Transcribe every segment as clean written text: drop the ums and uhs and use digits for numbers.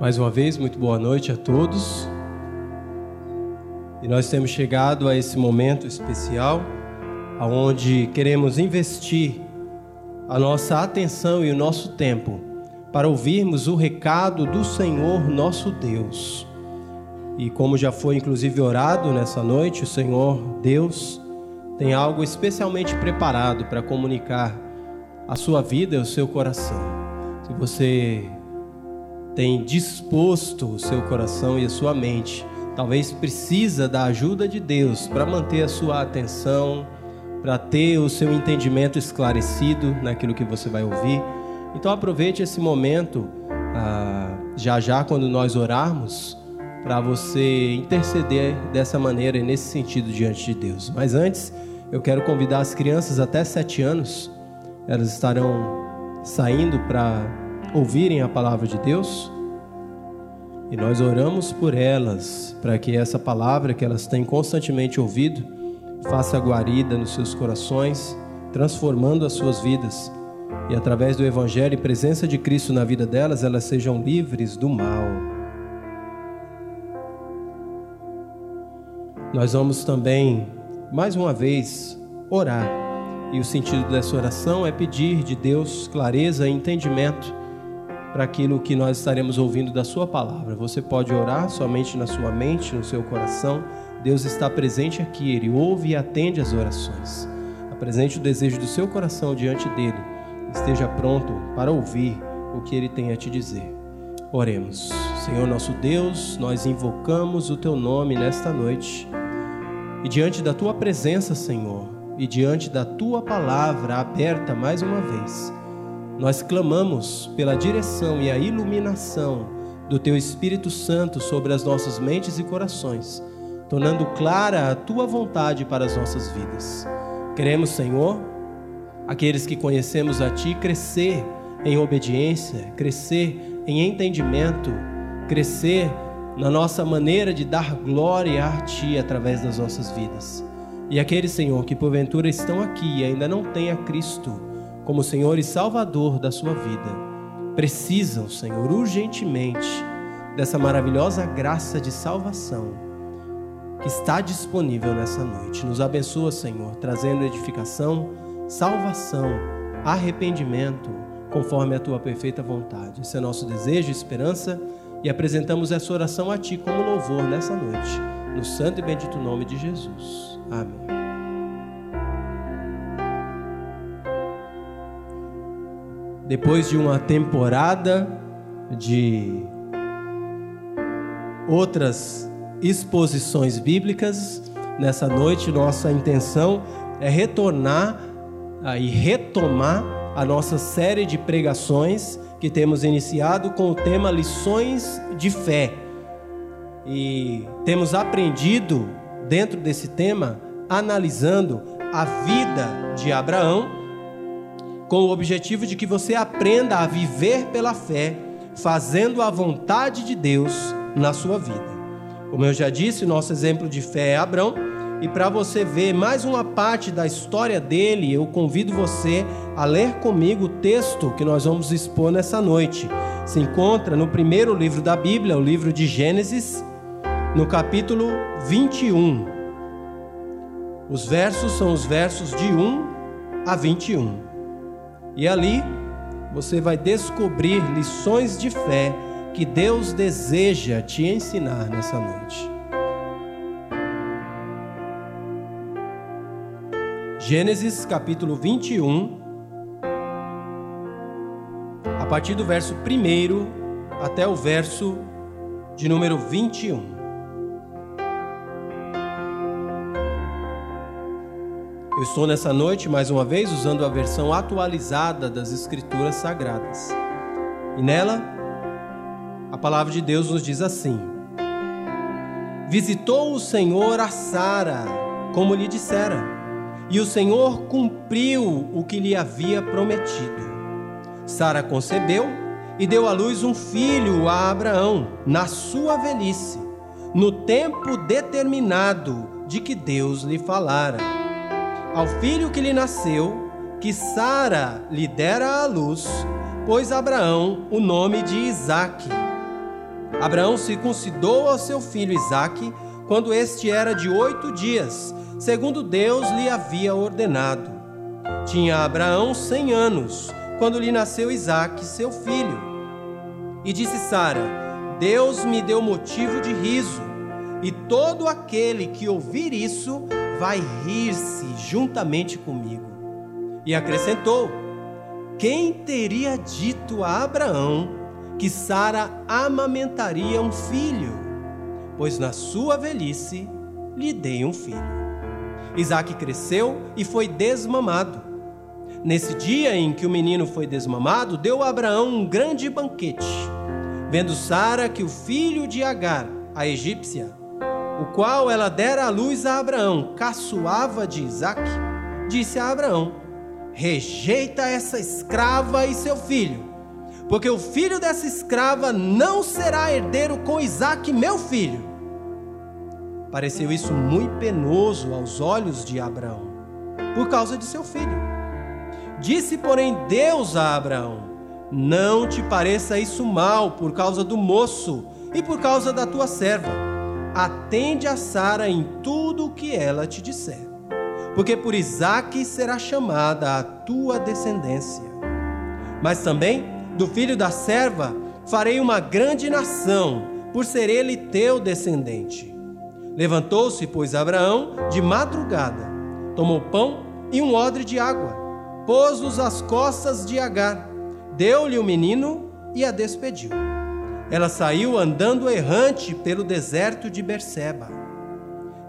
Mais uma vez, muito boa noite a todos. E nós temos chegado a esse momento especial, onde queremos investir a nossa atenção e o nosso tempo para ouvirmos o recado do Senhor nosso Deus. E como já foi inclusive orado nessa noite, o Senhor Deus tem algo especialmente preparado para comunicar a sua vida e o seu coração. Se você tem disposto o seu coração e a sua mente, talvez precisa da ajuda de Deus para manter a sua atenção, para ter o seu entendimento esclarecido naquilo que você vai ouvir. Então aproveite esse momento, já quando nós orarmos, para você interceder dessa maneira e nesse sentido diante de Deus. Mas antes, eu quero convidar as crianças até 7 anos, elas estarão saindo para ouvirem a palavra de Deus, e nós oramos por elas, para que essa palavra que elas têm constantemente ouvido faça guarida nos seus corações, transformando as suas vidas, e através do Evangelho e presença de Cristo na vida delas, elas sejam livres do mal. Nós vamos também, mais uma vez, orar, e o sentido dessa oração é pedir de Deus clareza e entendimento para aquilo que nós estaremos ouvindo da sua palavra. Você pode orar somente na sua mente, no seu coração. Deus está presente aqui, Ele ouve e atende as orações. Apresente o desejo do seu coração diante dEle. Esteja pronto para ouvir o que Ele tem a te dizer. Oremos. Senhor nosso Deus, nós invocamos o Teu nome nesta noite. E diante da Tua presença, Senhor, e diante da Tua palavra aberta mais uma vez, nós clamamos pela direção e a iluminação do Teu Espírito Santo sobre as nossas mentes e corações, tornando clara a Tua vontade para as nossas vidas. Queremos, Senhor, aqueles que conhecemos a Ti, crescer em obediência, crescer em entendimento, crescer na nossa maneira de dar glória a Ti através das nossas vidas. E aqueles, Senhor, que porventura estão aqui e ainda não têm a Cristo como Senhor e Salvador da sua vida, precisam, Senhor, urgentemente dessa maravilhosa graça de salvação que está disponível nessa noite. Nos abençoa, Senhor, trazendo edificação, salvação, arrependimento, conforme a Tua perfeita vontade. Esse é nosso desejo e esperança, e apresentamos essa oração a Ti como louvor nessa noite, no santo e bendito nome de Jesus. Amém. Depois de uma temporada de outras exposições bíblicas, nessa noite nossa intenção é retomar a nossa série de pregações que temos iniciado com o tema Lições de Fé. E temos aprendido dentro desse tema, analisando a vida de Abraão, com o objetivo de que você aprenda a viver pela fé, fazendo a vontade de Deus na sua vida. Como eu já disse, nosso exemplo de fé é Abraão, e para você ver mais uma parte da história dele, eu convido você a ler comigo o texto que nós vamos expor nessa noite. Se encontra no primeiro livro da Bíblia, o livro de Gênesis, no capítulo 21. Os versos são os versos de 1 a 21. E ali você vai descobrir lições de fé que Deus deseja te ensinar nessa noite. Gênesis capítulo 21, a partir do verso 1 até o verso de número 21. Eu estou nessa noite, mais uma vez, usando a versão atualizada das Escrituras Sagradas. E nela, a palavra de Deus nos diz assim: Visitou o Senhor a Sara, como lhe dissera, e o Senhor cumpriu o que lhe havia prometido. Sara concebeu e deu à luz um filho a Abraão, na sua velhice, no tempo determinado de que Deus lhe falara. Ao filho que lhe nasceu, que Sara lhe dera à luz, pôs Abraão o nome de Isaque. Abraão circuncidou ao seu filho Isaque quando este era de 8 dias, segundo Deus lhe havia ordenado. Tinha Abraão 100 anos, quando lhe nasceu Isaque, seu filho. E disse Sara: Deus me deu motivo de riso, e todo aquele que ouvir isso vai rir-se juntamente comigo. E acrescentou: quem teria dito a Abraão que Sara amamentaria um filho? Pois na sua velhice lhe dei um filho. Isaque cresceu e foi desmamado. Nesse dia em que o menino foi desmamado, deu a Abraão um grande banquete, vendo Sara que o filho de Agar, a egípcia, o qual ela dera à luz a Abraão, caçoava de Isaque, disse a Abraão: rejeita essa escrava e seu filho, porque o filho dessa escrava não será herdeiro com Isaque, meu filho. Pareceu isso muito penoso aos olhos de Abraão, por causa de seu filho. Disse, porém, Deus a Abraão: não te pareça isso mal por causa do moço e por causa da tua serva. Atende a Sara em tudo o que ela te disser, porque por Isaque será chamada a tua descendência. Mas também do filho da serva farei uma grande nação, por ser ele teu descendente. Levantou-se, pois, Abraão de madrugada, tomou pão e um odre de água, pôs-os às costas de Agar, deu-lhe o menino e a despediu. Ela saiu andando errante pelo deserto de Berseba.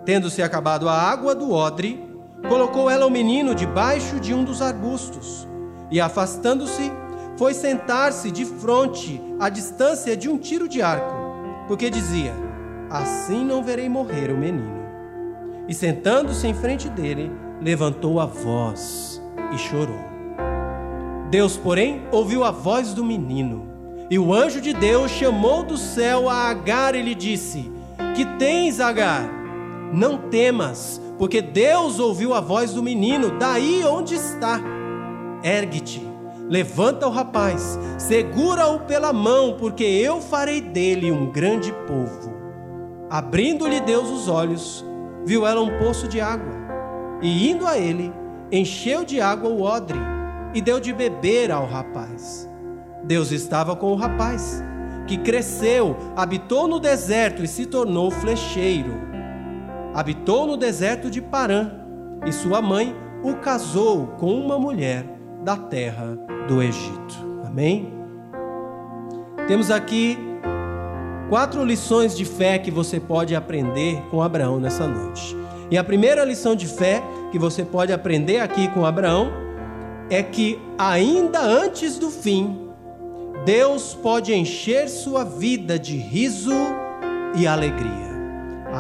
Tendo-se acabado a água do odre, colocou ela o menino debaixo de um dos arbustos, e, afastando-se, foi sentar-se de fronte, à distância de um tiro de arco, porque dizia: assim não verei morrer o menino. E sentando-se em frente dele, levantou a voz e chorou. Deus, porém, ouviu a voz do menino, e o anjo de Deus chamou do céu a Agar e lhe disse: que tens, Agar? Não temas, porque Deus ouviu a voz do menino, daí onde está. Ergue-te, levanta o rapaz, segura-o pela mão, porque eu farei dele um grande povo. Abrindo-lhe Deus os olhos, viu ela um poço de água, e indo a ele, encheu de água o odre, e deu de beber ao rapaz. Deus estava com o rapaz, que cresceu, habitou no deserto e se tornou flecheiro. Habitou no deserto de Parã, e sua mãe o casou com uma mulher da terra do Egito. Amém? Temos aqui 4 lições de fé que você pode aprender com Abraão nessa noite. E a primeira lição de fé que você pode aprender aqui com Abraão é que ainda antes do fim, Deus pode encher sua vida de riso e alegria.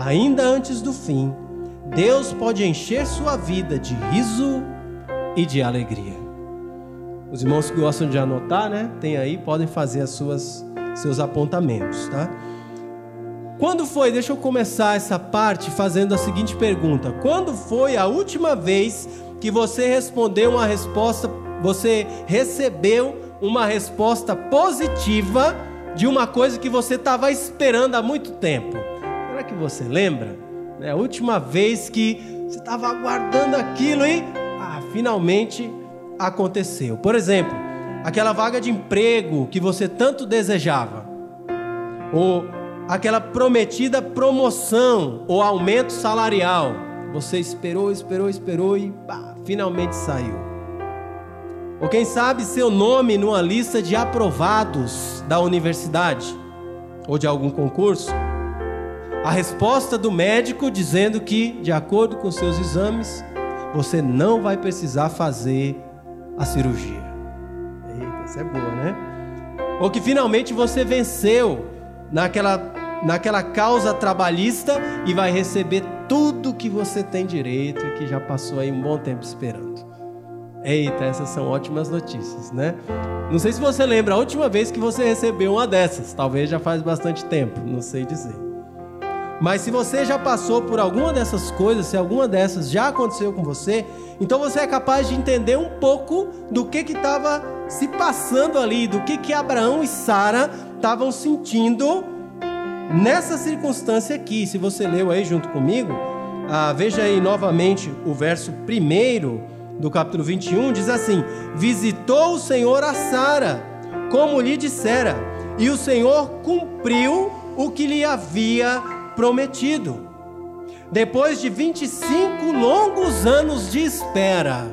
Ainda antes do fim, Deus pode encher sua vida de riso e de alegria. Os irmãos que gostam de anotar, né? Tem aí, podem fazer as seus apontamentos, tá? Quando foi? Deixa eu começar essa parte fazendo a seguinte pergunta: quando foi a última vez que você recebeu uma resposta positiva de uma coisa que você estava esperando há muito tempo? Será que você lembra? É a última vez que você estava aguardando aquilo e finalmente aconteceu. Por exemplo, aquela vaga de emprego que você tanto desejava, ou aquela prometida promoção ou aumento salarial. Você esperou e finalmente saiu. Ou quem sabe seu nome numa lista de aprovados da universidade ou de algum concurso. A resposta do médico dizendo que, de acordo com seus exames, você não vai precisar fazer a cirurgia. Isso é boa, né? Ou que finalmente você venceu naquela causa trabalhista e vai receber tudo que você tem direito e que já passou aí um bom tempo esperando. Eita, essas são ótimas notícias, né? Não sei se você lembra a última vez que você recebeu uma dessas. Talvez já faz bastante tempo, não sei dizer. Mas se você já passou por alguma dessas coisas, se alguma dessas já aconteceu com você, então você é capaz de entender um pouco do que estava se passando ali, do que Abraão e Sara estavam sentindo nessa circunstância aqui, se você leu aí junto comigo, veja aí novamente o verso 1 do capítulo 21, diz assim: visitou o Senhor a Sara, como lhe dissera, e o Senhor cumpriu o que lhe havia prometido. Depois de 25 longos anos de espera,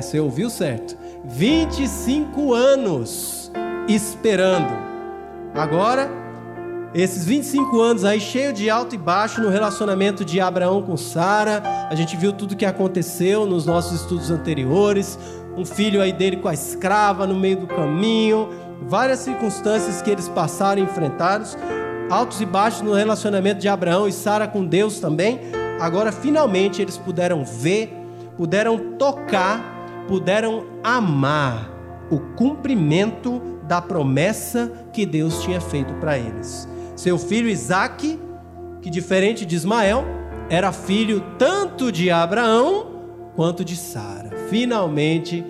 você ouviu certo, 25 anos esperando. Agora, esses 25 anos aí cheio de alto e baixo no relacionamento de Abraão com Sara, a gente viu tudo que aconteceu nos nossos estudos anteriores, um filho aí dele com a escrava no meio do caminho, várias circunstâncias que eles passaram enfrentados, altos e baixos no relacionamento de Abraão e Sara com Deus também. Agora finalmente eles puderam ver, puderam tocar, puderam amar o cumprimento da promessa que Deus tinha feito para eles. Seu filho Isaque, que diferente de Ismael, era filho tanto de Abraão quanto de Sara. Finalmente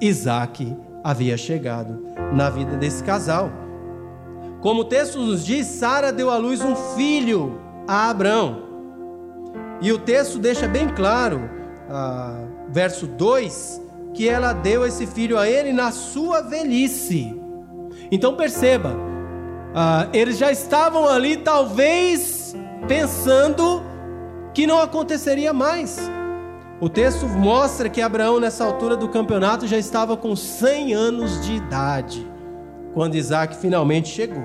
Isaque havia chegado na vida desse casal. Como o texto nos diz, Sara deu à luz um filho a Abrão. E o texto deixa bem claro, verso 2, que ela deu esse filho a ele na sua velhice. Então perceba, eles já estavam ali talvez pensando que não aconteceria mais. O texto mostra que Abraão nessa altura do campeonato já estava com 100 anos de idade, quando Isaque finalmente chegou.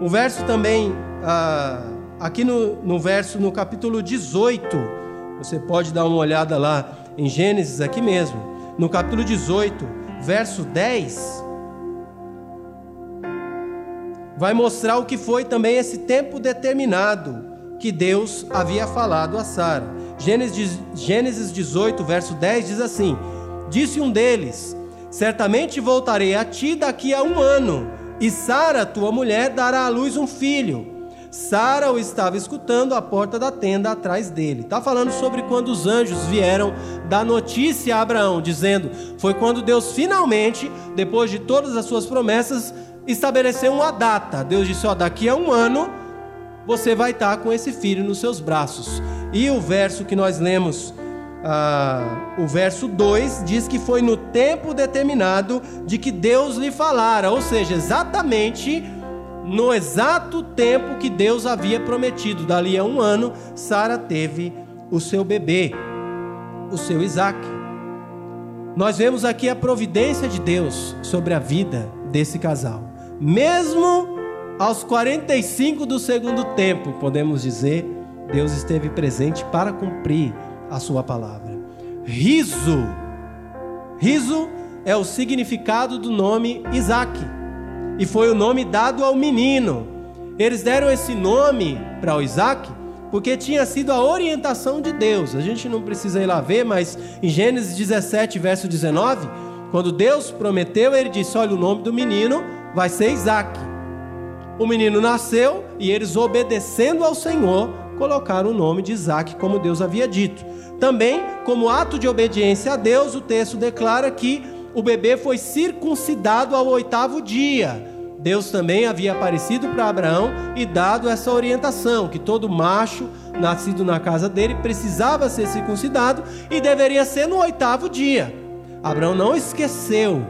O verso também, aqui no verso, no capítulo 18, você pode dar uma olhada lá em Gênesis aqui mesmo, no capítulo 18, verso 10, vai mostrar o que foi também esse tempo determinado que Deus havia falado a Sara. Gênesis 18, verso 10 diz assim: disse um deles: certamente voltarei a ti daqui a um ano, e Sara, tua mulher, dará à luz um filho. Sara o estava escutando à porta da tenda atrás dele. Está falando sobre quando os anjos vieram dar notícia a Abraão, dizendo, foi quando Deus finalmente, depois de todas as suas promessas, estabeleceu uma data. Deus disse, daqui a um ano, você vai estar com esse filho nos seus braços. E o verso que nós lemos, o verso 2 diz que foi no tempo determinado de que Deus lhe falara, ou seja, exatamente no exato tempo que Deus havia prometido. Dali a um ano, Sara teve o seu bebê, o seu Isaque. Nós vemos aqui a providência de Deus sobre a vida desse casal. Mesmo aos 45 do segundo tempo, podemos dizer, Deus esteve presente para cumprir a sua palavra. Riso é o significado do nome Isaque, e foi o nome dado ao menino. Eles deram esse nome para o Isaque porque tinha sido a orientação de Deus. A gente não precisa ir lá ver, mas em Gênesis 17, verso 19, quando Deus prometeu, ele disse, olha, o nome do menino vai ser Isaque. O menino nasceu e eles, obedecendo ao Senhor, colocaram o nome de Isaque, como Deus havia dito. Também, como ato de obediência a Deus, o texto declara que o bebê foi circuncidado ao 8º dia. Deus também havia aparecido para Abraão e dado essa orientação, que todo macho nascido na casa dele precisava ser circuncidado e deveria ser no 8º dia. Abraão não esqueceu.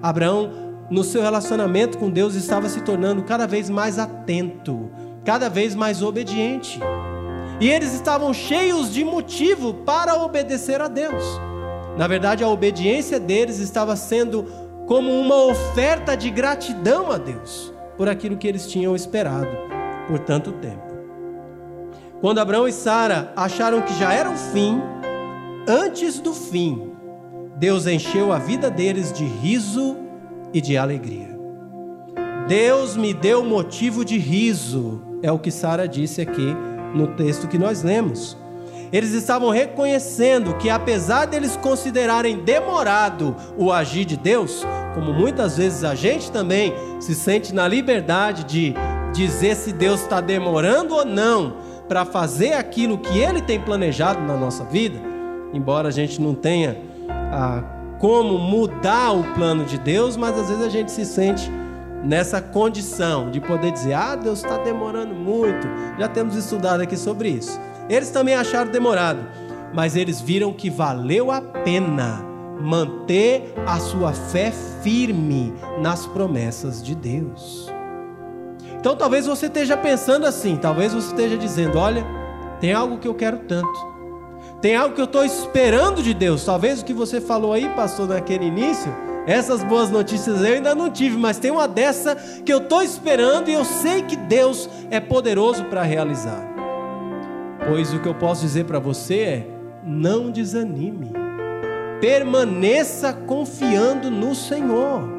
Abraão, no seu relacionamento com Deus, estava se tornando cada vez mais atento, cada vez mais obediente. E eles estavam cheios de motivo para obedecer a Deus. Na verdade, a obediência deles estava sendo como uma oferta de gratidão a Deus por aquilo que eles tinham esperado por tanto tempo. Quando Abraão e Sara acharam que já era o fim, antes do fim, Deus encheu a vida deles de riso e de alegria. Deus me deu motivo de riso, é o que Sara disse aqui no texto que nós lemos. Eles estavam reconhecendo que, apesar deles considerarem demorado o agir de Deus, como muitas vezes a gente também se sente na liberdade de dizer se Deus está demorando ou não para fazer aquilo que Ele tem planejado na nossa vida, embora a gente não tenha como mudar o plano de Deus, mas às vezes a gente se sente nessa condição de poder dizer: ah, Deus está demorando muito, já temos estudado aqui sobre isso. Eles também acharam demorado, mas eles viram que valeu a pena manter a sua fé firme nas promessas de Deus. Então talvez você esteja pensando assim, talvez você esteja dizendo: olha, tem algo que eu quero tanto, tem algo que eu estou esperando de Deus. Talvez o que você falou aí, pastor, naquele início, essas boas notícias eu ainda não tive, mas tem uma dessa que eu estou esperando e eu sei que Deus é poderoso para realizar. Pois o que eu posso dizer para você é: não desanime, permaneça confiando no Senhor.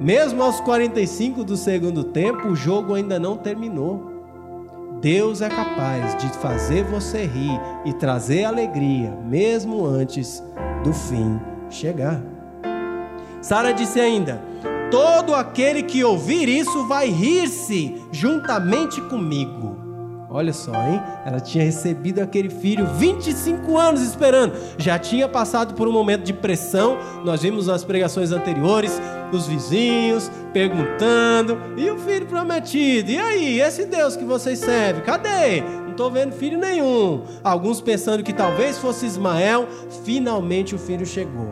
Mesmo aos 45 do segundo tempo, o jogo ainda não terminou. Deus é capaz de fazer você rir e trazer alegria, mesmo antes do fim chegar. Sara disse ainda: todo aquele que ouvir isso vai rir-se juntamente comigo. Olha só, hein? Ela tinha recebido aquele filho 25 anos esperando. Já tinha passado por um momento de pressão. Nós vimos nas pregações anteriores, os vizinhos perguntando: e o filho prometido? E aí, esse Deus que vocês servem, cadê? Não estou vendo filho nenhum. Alguns pensando que talvez fosse Ismael. Finalmente o filho chegou.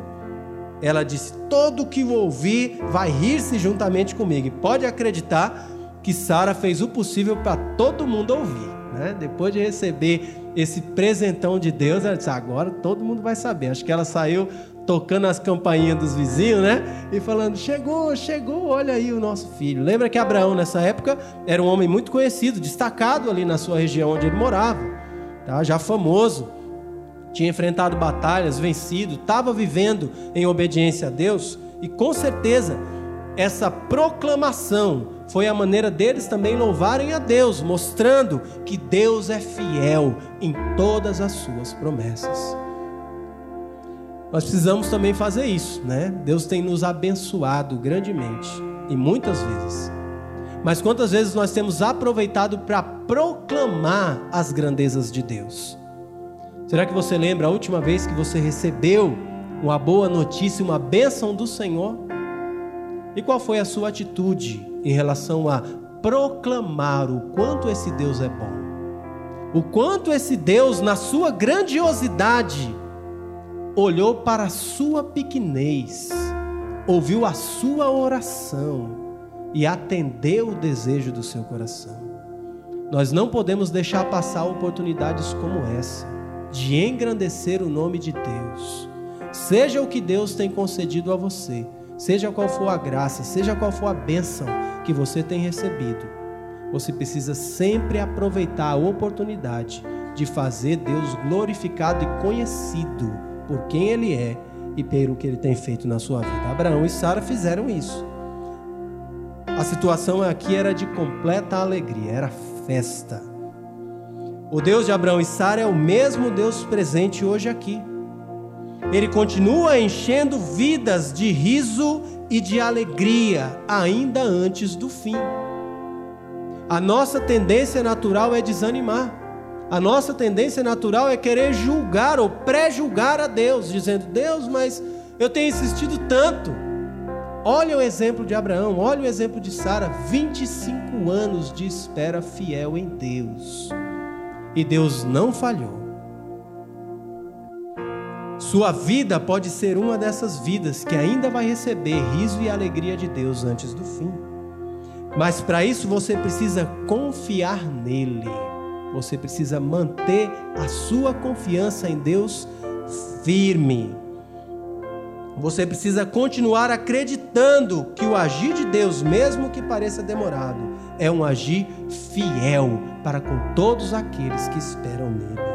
Ela disse: todo que o ouvir vai rir-se juntamente comigo. E pode acreditar que Sara fez o possível para todo mundo ouvir, né? Depois de receber esse presentão de Deus, ela disse: agora todo mundo vai saber. Acho que ela saiu tocando as campainhas dos vizinhos, né? E falando: chegou, chegou, olha aí o nosso filho. Lembra que Abraão, nessa época, era um homem muito conhecido, destacado ali na sua região onde ele morava, tá? Já famoso, tinha enfrentado batalhas, vencido, estava vivendo em obediência a Deus, e com certeza essa proclamação foi a maneira deles também louvarem a Deus, mostrando que Deus é fiel em todas as suas promessas. Nós precisamos também fazer isso, né? Deus tem nos abençoado grandemente, e muitas vezes. Mas quantas vezes nós temos aproveitado para proclamar as grandezas de Deus? Será que você lembra a última vez que você recebeu uma boa notícia, uma bênção do Senhor? E qual foi a sua atitude em relação a proclamar o quanto esse Deus é bom? O quanto esse Deus, na sua grandiosidade, olhou para a sua pequenez, ouviu a sua oração e atendeu o desejo do seu coração. Nós não podemos deixar passar oportunidades como essa, de engrandecer o nome de Deus. Seja o que Deus tem concedido a você, seja qual for a graça, seja qual for a bênção que você tem recebido, você precisa sempre aproveitar a oportunidade de fazer Deus glorificado e conhecido por quem Ele é e pelo que Ele tem feito na sua vida. Abraão e Sara fizeram isso. A situação aqui era de completa alegria, era festa. O Deus de Abraão e Sara é o mesmo Deus presente hoje aqui. Ele continua enchendo vidas de riso e de alegria, ainda antes do fim. A nossa tendência natural é desanimar. A nossa tendência natural é querer julgar ou pré-julgar a Deus, dizendo: Deus, mas eu tenho insistido tanto. Olha o exemplo de Abraão, olha o exemplo de Sara, 25 anos de espera fiel em Deus. E Deus não falhou. Sua vida pode ser uma dessas vidas que ainda vai receber riso e alegria de Deus antes do fim. Mas para isso você precisa confiar nele. Você precisa manter a sua confiança em Deus firme. Você precisa continuar acreditando que o agir de Deus, mesmo que pareça demorado, é um agir fiel para com todos aqueles que esperam nele.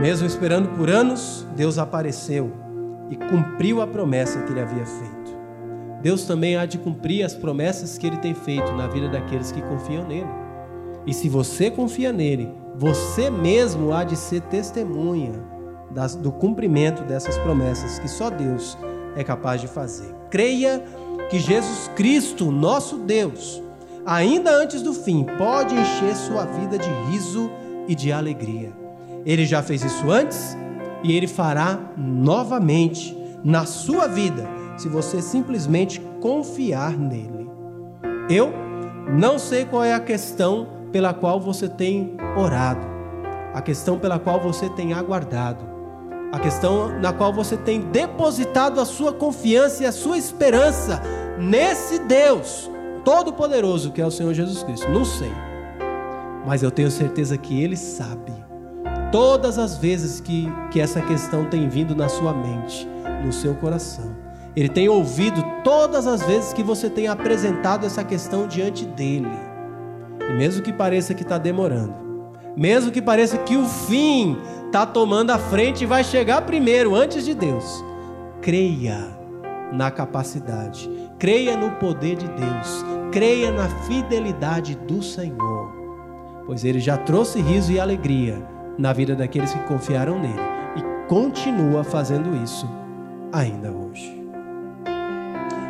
Mesmo esperando por anos, Deus apareceu e cumpriu a promessa que Ele havia feito. Deus também há de cumprir as promessas que Ele tem feito na vida daqueles que confiam nele. E se você confia nele, você mesmo há de ser testemunha do cumprimento dessas promessas que só Deus é capaz de fazer. Creia que Jesus Cristo, nosso Deus, ainda antes do fim, pode encher sua vida de riso e de alegria. Ele já fez isso antes e Ele fará novamente na sua vida se você simplesmente confiar nele. Eu não sei qual é a questão pela qual você tem orado, a questão pela qual você tem aguardado, a questão na qual você tem depositado a sua confiança e a sua esperança nesse Deus Todo-Poderoso que é o Senhor Jesus Cristo. Não sei, mas eu tenho certeza que Ele sabe. Todas as vezes que essa questão tem vindo na sua mente, no seu coração, Ele tem ouvido todas as vezes que você tem apresentado essa questão diante dEle. E mesmo que pareça que está demorando, mesmo que pareça que o fim está tomando a frente e vai chegar primeiro, antes de Deus, creia na capacidade, creia no poder de Deus, creia na fidelidade do Senhor, pois Ele já trouxe riso e alegria na vida daqueles que confiaram nele e continua fazendo isso ainda hoje.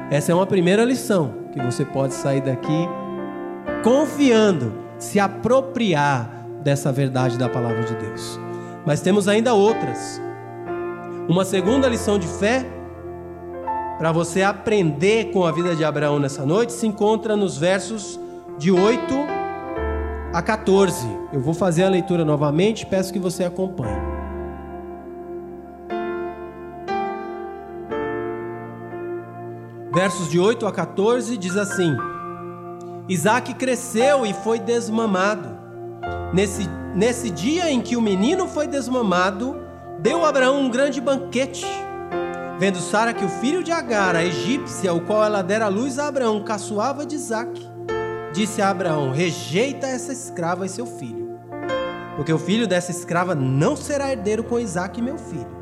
Essa é uma primeira lição que você pode sair daqui confiando, se apropriar dessa verdade da palavra de Deus. Mas temos ainda outras. Uma segunda lição de fé para você aprender com a vida de Abraão nessa noite se encontra nos versos de 8 a 14. Eu vou fazer a leitura novamente, peço que você acompanhe. Versos de 8 a 14 diz assim: Isaque cresceu e foi desmamado. Nesse dia em que o menino foi desmamado, deu Abraão um grande banquete. Vendo Sara que o filho de Agar, a egípcia, o qual ela dera luz a Abraão, caçoava de Isaque, disse a Abraão: rejeita essa escrava e seu filho, porque o filho dessa escrava não será herdeiro com Isaque, meu filho.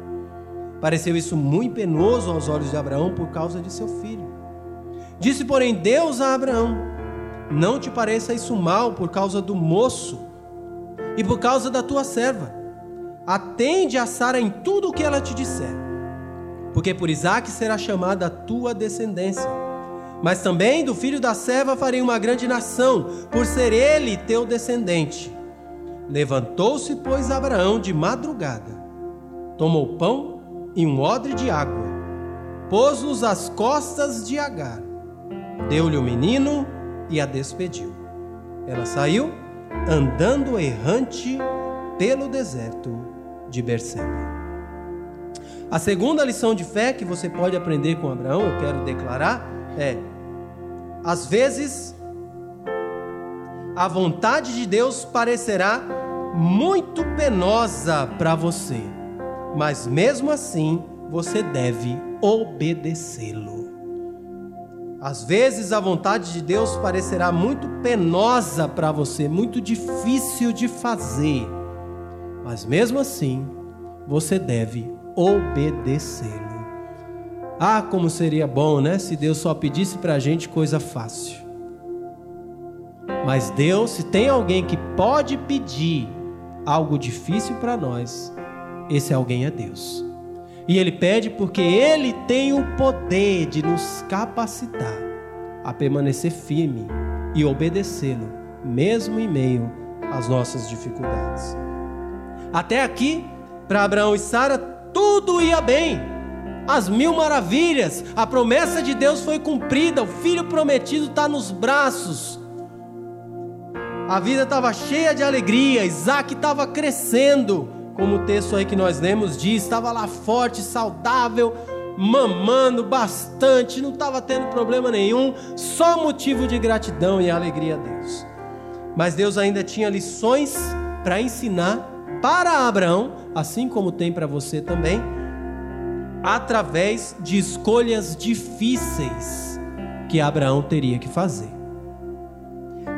Pareceu isso muito penoso aos olhos de Abraão por causa de seu filho. Disse, porém, Deus a Abraão: não te pareça isso mal por causa do moço e por causa da tua serva. Atende a Sara em tudo o que ela te disser, porque por Isaque será chamada a tua descendência. Mas também do filho da serva farei uma grande nação, por ser ele teu descendente. Levantou-se, pois, Abraão de madrugada, tomou pão e um odre de água, pôs-os às costas de Agar, deu-lhe o menino e a despediu. Ela saiu, andando errante pelo deserto de Berseba. A segunda lição de fé que você pode aprender com Abraão, eu quero declarar, é: às vezes, a vontade de Deus parecerá muito penosa para você, mas mesmo assim, você deve obedecê-lo. Às vezes, a vontade de Deus parecerá muito penosa para você, muito difícil de fazer, mas mesmo assim, você deve obedecê-lo. Ah, como seria bom, né? Se Deus só pedisse pra gente coisa fácil. Mas Deus, se tem alguém que pode pedir algo difícil para nós, esse alguém é Deus. E Ele pede porque Ele tem o poder de nos capacitar a permanecer firme e obedecê-lo, mesmo em meio às nossas dificuldades. Até aqui, para Abraão e Sara, tudo ia bem, as mil maravilhas, a promessa de Deus foi cumprida, o filho prometido está nos braços, a vida estava cheia de alegria, Isaque estava crescendo, como o texto aí que nós lemos diz, estava lá forte, saudável, mamando bastante, não estava tendo problema nenhum, só motivo de gratidão e alegria a Deus. Mas Deus ainda tinha lições para ensinar para Abraão, assim como tem para você também, através de escolhas difíceis que Abraão teria que fazer.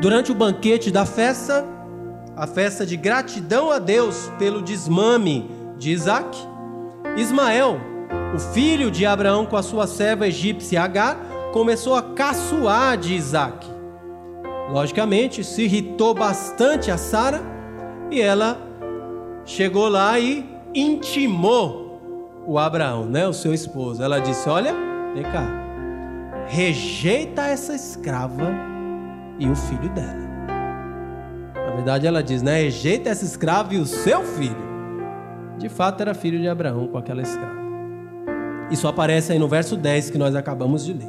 Durante o banquete da festa, a festa de gratidão a Deus pelo desmame de Isaque, Ismael, o filho de Abraão com a sua serva egípcia Agar, começou a caçoar de Isaque. Logicamente, se irritou bastante a Sara e ela chegou lá e intimou o Abraão, né, o seu esposo. Ela disse: olha, vem cá, rejeita essa escrava e o filho dela. Na verdade ela diz, né, rejeita essa escrava e o seu filho. De fato era filho de Abraão com aquela escrava. Isso aparece aí no verso 10 que nós acabamos de ler.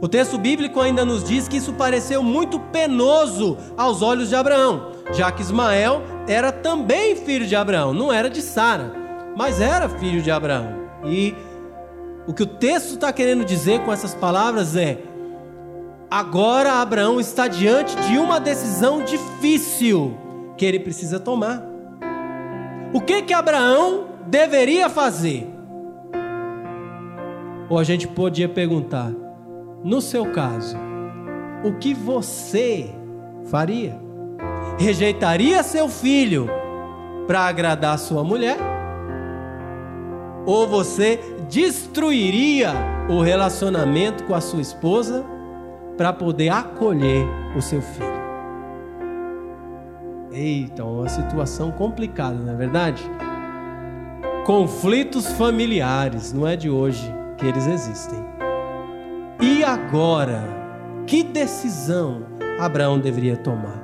O texto bíblico ainda nos diz que isso pareceu muito penoso aos olhos de Abraão, já que Ismael era também filho de Abraão, não era de Sara, mas era filho de Abraão. E o que o texto está querendo dizer com essas palavras é: agora Abraão está diante de uma decisão difícil que ele precisa tomar. O que Abraão deveria fazer? Ou a gente podia perguntar, no seu caso, o que você faria? Rejeitaria seu filho para agradar sua mulher? Ou você destruiria o relacionamento com a sua esposa para poder acolher o seu filho? Eita, uma situação complicada, não é verdade? Conflitos familiares, não é de hoje que eles existem. E agora, que decisão Abraão deveria tomar?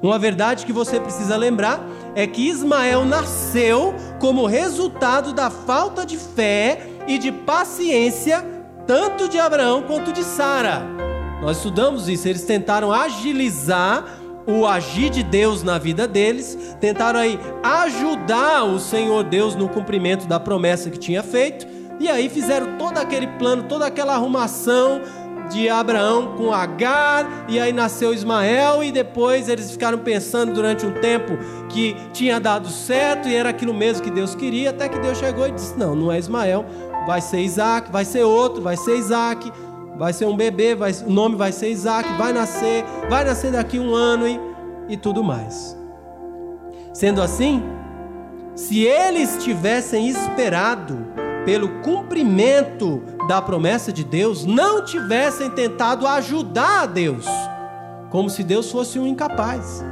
Uma verdade que você precisa lembrar é que Ismael nasceu como resultado da falta de fé e de paciência tanto de Abraão quanto de Sara. Nós estudamos isso, eles tentaram agilizar o agir de Deus na vida deles, tentaram aí ajudar o Senhor Deus no cumprimento da promessa que tinha feito, e aí fizeram todo aquele plano, toda aquela arrumação de Abraão com Agar, e aí nasceu Ismael, e depois eles ficaram pensando durante um tempo que tinha dado certo, e era aquilo mesmo que Deus queria, até que Deus chegou e disse, não é Ismael, vai ser Isaac, vai ser outro, vai ser Isaac, vai ser um bebê, o nome vai ser Isaac, vai nascer daqui um ano e tudo mais. Sendo assim, se eles tivessem esperado pelo cumprimento da promessa de Deus, não tivessem tentado ajudar a Deus, como se Deus fosse um incapaz,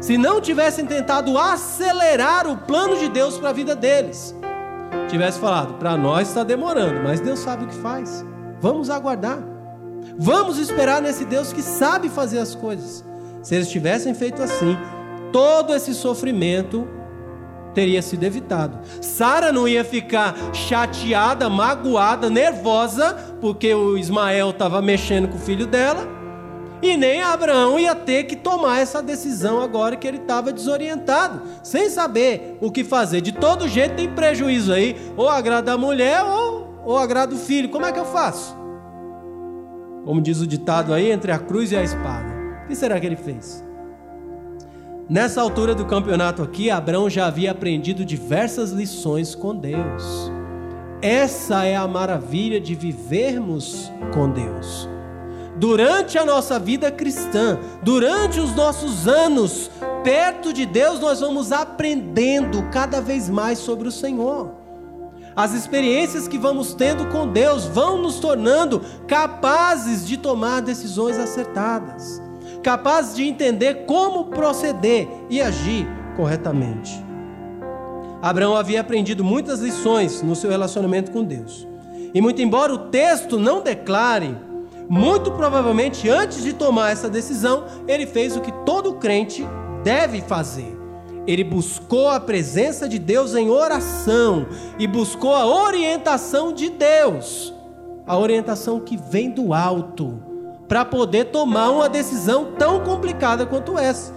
se não tivessem tentado acelerar o plano de Deus para a vida deles, tivesse falado, para nós está demorando, mas Deus sabe o que faz, vamos aguardar, vamos esperar nesse Deus que sabe fazer as coisas. Se eles tivessem feito assim, todo esse sofrimento teria sido evitado. Sara não ia ficar chateada, magoada, nervosa, porque o Ismael estava mexendo com o filho dela, e nem Abraão ia ter que tomar essa decisão agora que ele estava desorientado, sem saber o que fazer. De todo jeito tem prejuízo aí, ou agrada a mulher ou agrada o filho. Como é que eu faço? Como diz o ditado aí, entre a cruz e a espada. O que será que ele fez? Nessa altura do campeonato aqui, Abraão já havia aprendido diversas lições com Deus. Essa é a maravilha de vivermos com Deus. Durante a nossa vida cristã, durante os nossos anos perto de Deus, nós vamos aprendendo cada vez mais sobre o Senhor. As experiências que vamos tendo com Deus vão nos tornando capazes de tomar decisões acertadas, capazes de entender como proceder e agir corretamente. Abraão havia aprendido muitas lições no seu relacionamento com Deus. E muito embora o texto não declare, muito provavelmente antes de tomar essa decisão, ele fez o que todo crente deve fazer. Ele buscou a presença de Deus em oração e buscou a orientação de Deus, a orientação que vem do alto, para poder tomar uma decisão tão complicada quanto essa.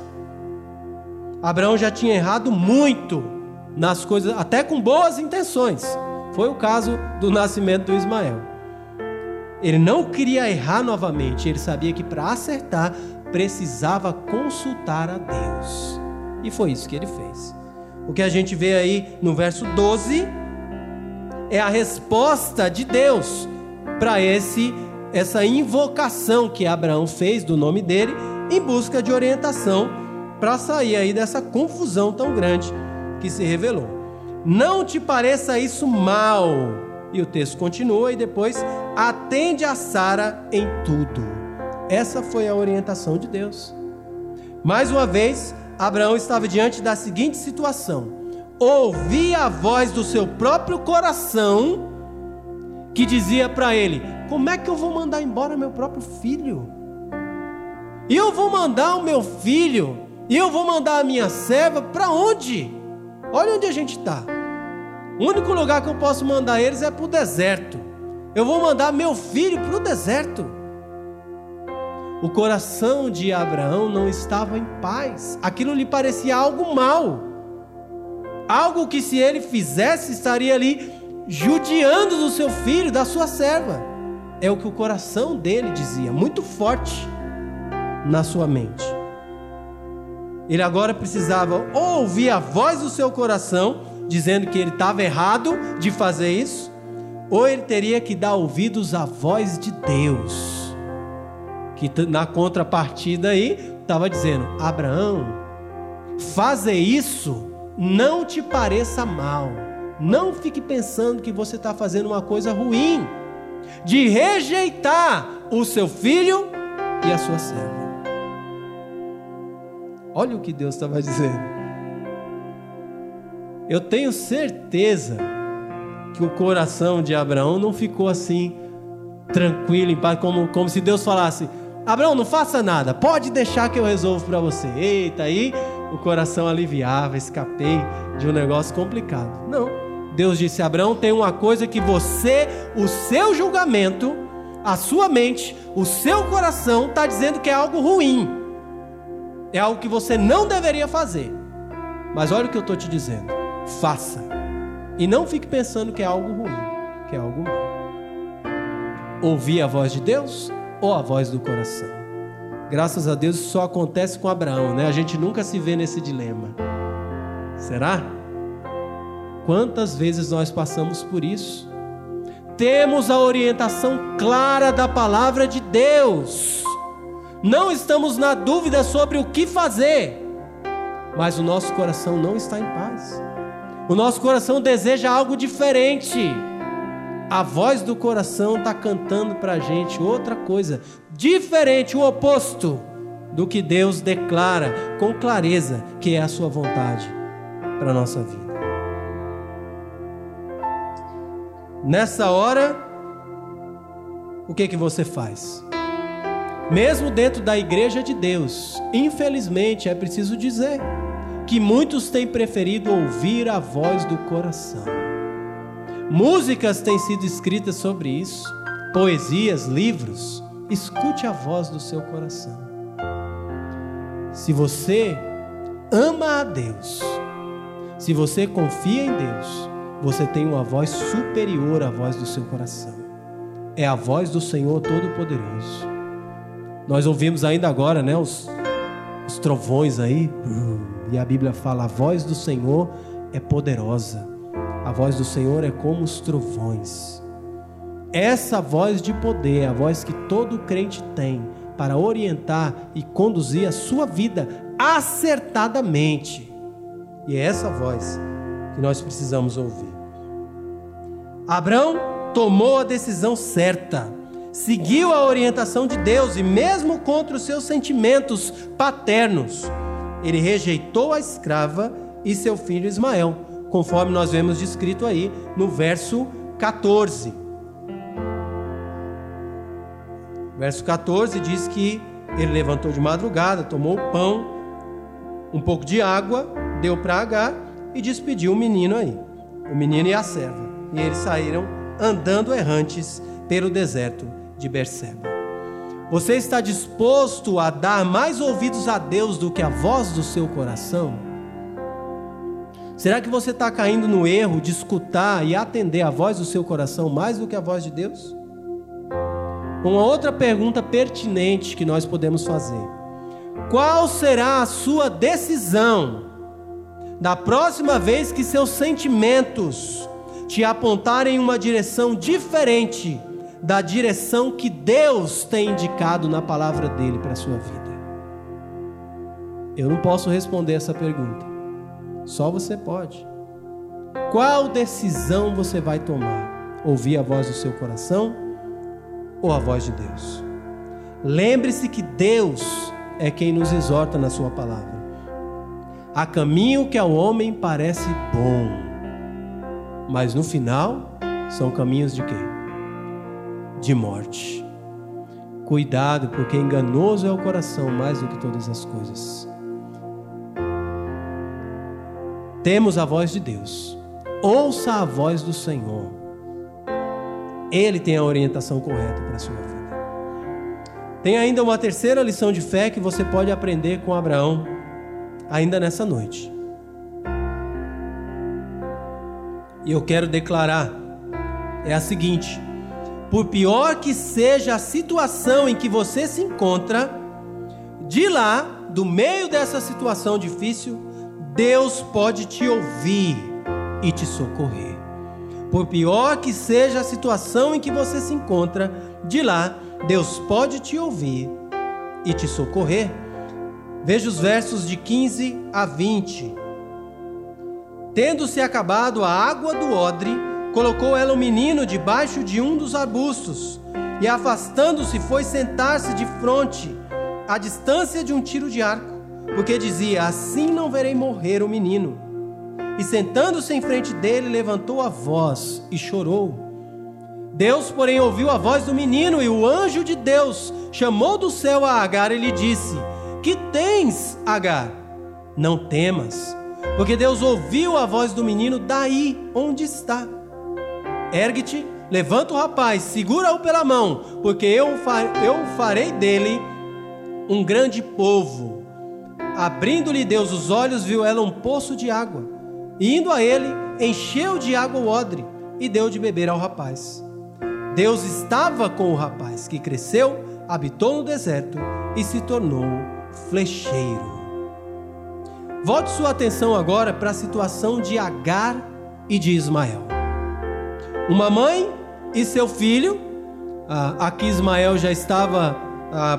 Abraão já tinha errado muito nas coisas, até com boas intenções. Foi o caso do nascimento do Ismael. Ele não queria errar novamente, ele sabia que para acertar, precisava consultar a Deus. E foi isso que ele fez. O que a gente vê aí no verso 12, é a resposta de Deus para essa invocação que Abraão fez do nome dele em busca de orientação para sair aí dessa confusão tão grande que se revelou. Não te pareça isso mal. E o texto continua e depois atende a Sara em tudo. Essa foi a orientação de Deus. Mais uma vez, Abraão estava diante da seguinte situação: ouvia a voz do seu próprio coração que dizia para ele, como é que eu vou mandar embora meu próprio filho? Eu vou mandar o meu filho, eu vou mandar a minha serva para onde? Olha onde a gente está. O único lugar que eu posso mandar eles é para o deserto. Eu vou mandar meu filho para o deserto. O coração de Abraão não estava em paz. Aquilo lhe parecia algo mal, algo que se ele fizesse estaria ali judiando do seu filho, da sua serva. É o que o coração dele dizia, muito forte na sua mente. Ele agora precisava ouvir a voz do seu coração dizendo que ele estava errado de fazer isso, ou ele teria que dar ouvidos à voz de Deus, que na contrapartida aí estava dizendo: Abraão, fazer isso não te pareça mal, não fique pensando que você está fazendo uma coisa ruim, de rejeitar o seu filho e a sua serva. Olha o que Deus estava dizendo. Eu tenho certeza que o coração de Abraão não ficou assim, tranquilo, em paz, como se Deus falasse: Abraão, não faça nada, pode deixar que eu resolvo para você. Eita, aí o coração aliviava, escapei de um negócio complicado. Não, Deus disse: Abraão, tem uma coisa que você, o seu julgamento, a sua mente, o seu coração está dizendo que é algo ruim, é algo que você não deveria fazer, mas olha o que eu estou te dizendo, faça, e não fique pensando que é algo ruim, que é algo mal. Ouvir a voz de Deus ou a voz do coração? Graças a Deus isso só acontece com Abraão, né? A gente nunca se vê nesse dilema. Será? Quantas vezes nós passamos por isso? Temos a orientação clara da palavra de Deus, não estamos na dúvida sobre o que fazer, mas o nosso coração não está em paz. O nosso coração deseja algo diferente. A voz do coração está cantando para a gente outra coisa, diferente, o oposto do que Deus declara com clareza que é a sua vontade para a nossa vida. Nessa hora, o que você faz? Mesmo dentro da igreja de Deus, infelizmente é preciso dizer que muitos têm preferido ouvir a voz do coração. Músicas têm sido escritas sobre isso, poesias, livros. Escute a voz do seu coração. Se você ama a Deus, se você confia em Deus, você tem uma voz superior à voz do seu coração. É a voz do Senhor Todo-Poderoso. Nós ouvimos ainda agora, né, os trovões aí, e a Bíblia fala: a voz do Senhor é poderosa, a voz do Senhor é como os trovões. Essa voz de poder, a voz que todo crente tem para orientar e conduzir a sua vida acertadamente, e é essa voz que nós precisamos ouvir. Abraão tomou a decisão certa, seguiu a orientação de Deus, e mesmo contra os seus sentimentos paternos, ele rejeitou a escrava e seu filho Ismael, conforme nós vemos descrito aí no verso 14. O verso 14 diz que ele levantou de madrugada, tomou o pão, um pouco de água, deu para Agar e despediu o menino aí, o menino e a serva, e eles saíram andando errantes pelo deserto de Berseba. Você está disposto a dar mais ouvidos a Deus do que a voz do seu coração? Será que você está caindo no erro de escutar e atender a voz do seu coração mais do que a voz de Deus? Uma outra pergunta pertinente que nós podemos fazer: qual será a sua decisão da próxima vez que seus sentimentos te apontarem uma direção diferente da direção que Deus tem indicado na palavra dele para a sua vida? Eu não posso responder essa pergunta, só você pode. Qual decisão você vai tomar? Ouvir a voz do seu coração ou a voz de Deus? Lembre-se que Deus é quem nos exorta na sua palavra: há caminho que ao homem parece bom, mas no final são caminhos de quê? De morte. Cuidado, porque enganoso é o coração mais do que todas as coisas. Temos a voz de Deus, Ouça a voz do Senhor. Ele tem a orientação correta para a sua vida. Tem ainda uma terceira lição de fé que você pode aprender com Abraão ainda nessa noite. E eu quero declarar, é a seguinte: por pior que seja a situação em que você se encontra, de lá, do meio dessa situação difícil, Deus pode te ouvir e te socorrer. Por pior que seja a situação em que você se encontra, de lá, Deus pode te ouvir e te socorrer. Veja os versos de 15 a 20. Tendo-se acabado a água do odre, colocou ela o menino debaixo de um dos arbustos, e afastando-se foi sentar-se de fronte, à distância de um tiro de arco, porque dizia: assim não verei morrer o menino. E sentando-se em frente dele, levantou a voz e chorou. Deus, porém, ouviu a voz do menino, e o anjo de Deus chamou do céu a Agar e lhe disse: que tens, Agar? Não temas, porque Deus ouviu a voz do menino daí onde está. Ergue-te, levanta o rapaz, segura-o pela mão, porque eu farei dele um grande povo. Abrindo-lhe Deus os olhos, viu ela um poço de água, e indo a ele, encheu de água o odre e deu de beber ao rapaz. Deus estava com o rapaz, que cresceu, habitou no deserto e se tornou flecheiro. Volte sua atenção agora para a situação de Agar e de Ismael. Uma mãe e seu filho. Aqui Ismael já estava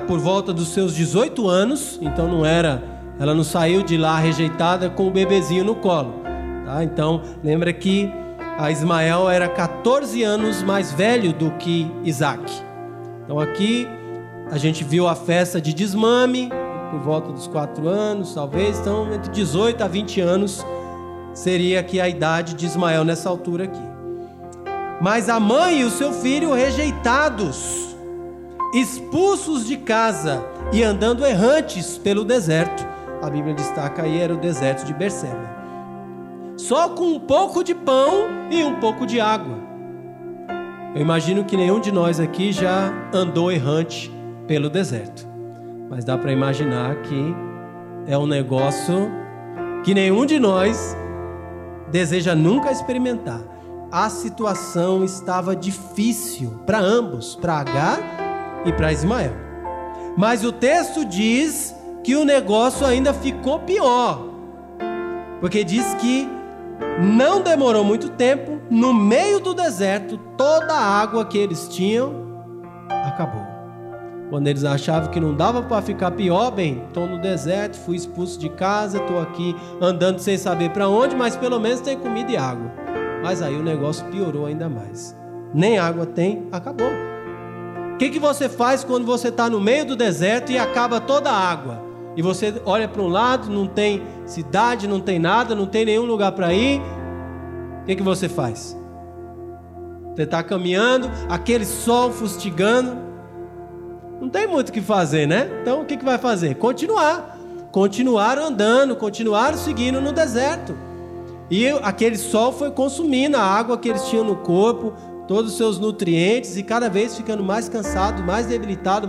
por volta dos seus 18 anos, então ela não saiu de lá rejeitada com o bebezinho no colo. Tá? Então, lembra que Ismael era 14 anos mais velho do que Isaac. Então aqui a gente viu a festa de desmame, por volta dos 4 anos, talvez. Então, entre 18 a 20 anos seria aqui a idade de Ismael nessa altura aqui. Mas a mãe e o seu filho rejeitados, expulsos de casa e andando errantes pelo deserto. A Bíblia destaca aí, era o deserto de Berseba. Só com um pouco de pão e um pouco de água. Eu imagino que nenhum de nós aqui já andou errante pelo deserto. Mas dá para imaginar que é um negócio que nenhum de nós deseja nunca experimentar. A situação estava difícil para ambos, para Agar e para Ismael. Mas o texto diz que o negócio ainda ficou pior, porque diz que não demorou muito tempo, no meio do deserto, toda a água que eles tinham acabou. Quando eles achavam que não dava para ficar pior, bem, estou no deserto, fui expulso de casa, estou aqui andando sem saber para onde, mas pelo menos tem comida e água. Mas aí o negócio piorou ainda mais. Nem água tem, acabou. O que você faz quando você está no meio do deserto e acaba toda a água? E você olha para um lado, não tem cidade, não tem nada, não tem nenhum lugar para ir. O que você faz? Você está caminhando, aquele sol fustigando. Não tem muito o que fazer, né? Então o que vai fazer? Continuar andando, continuar seguindo no deserto. E aquele sol foi consumindo a água que eles tinham no corpo, todos os seus nutrientes, e cada vez ficando mais cansado, mais debilitado,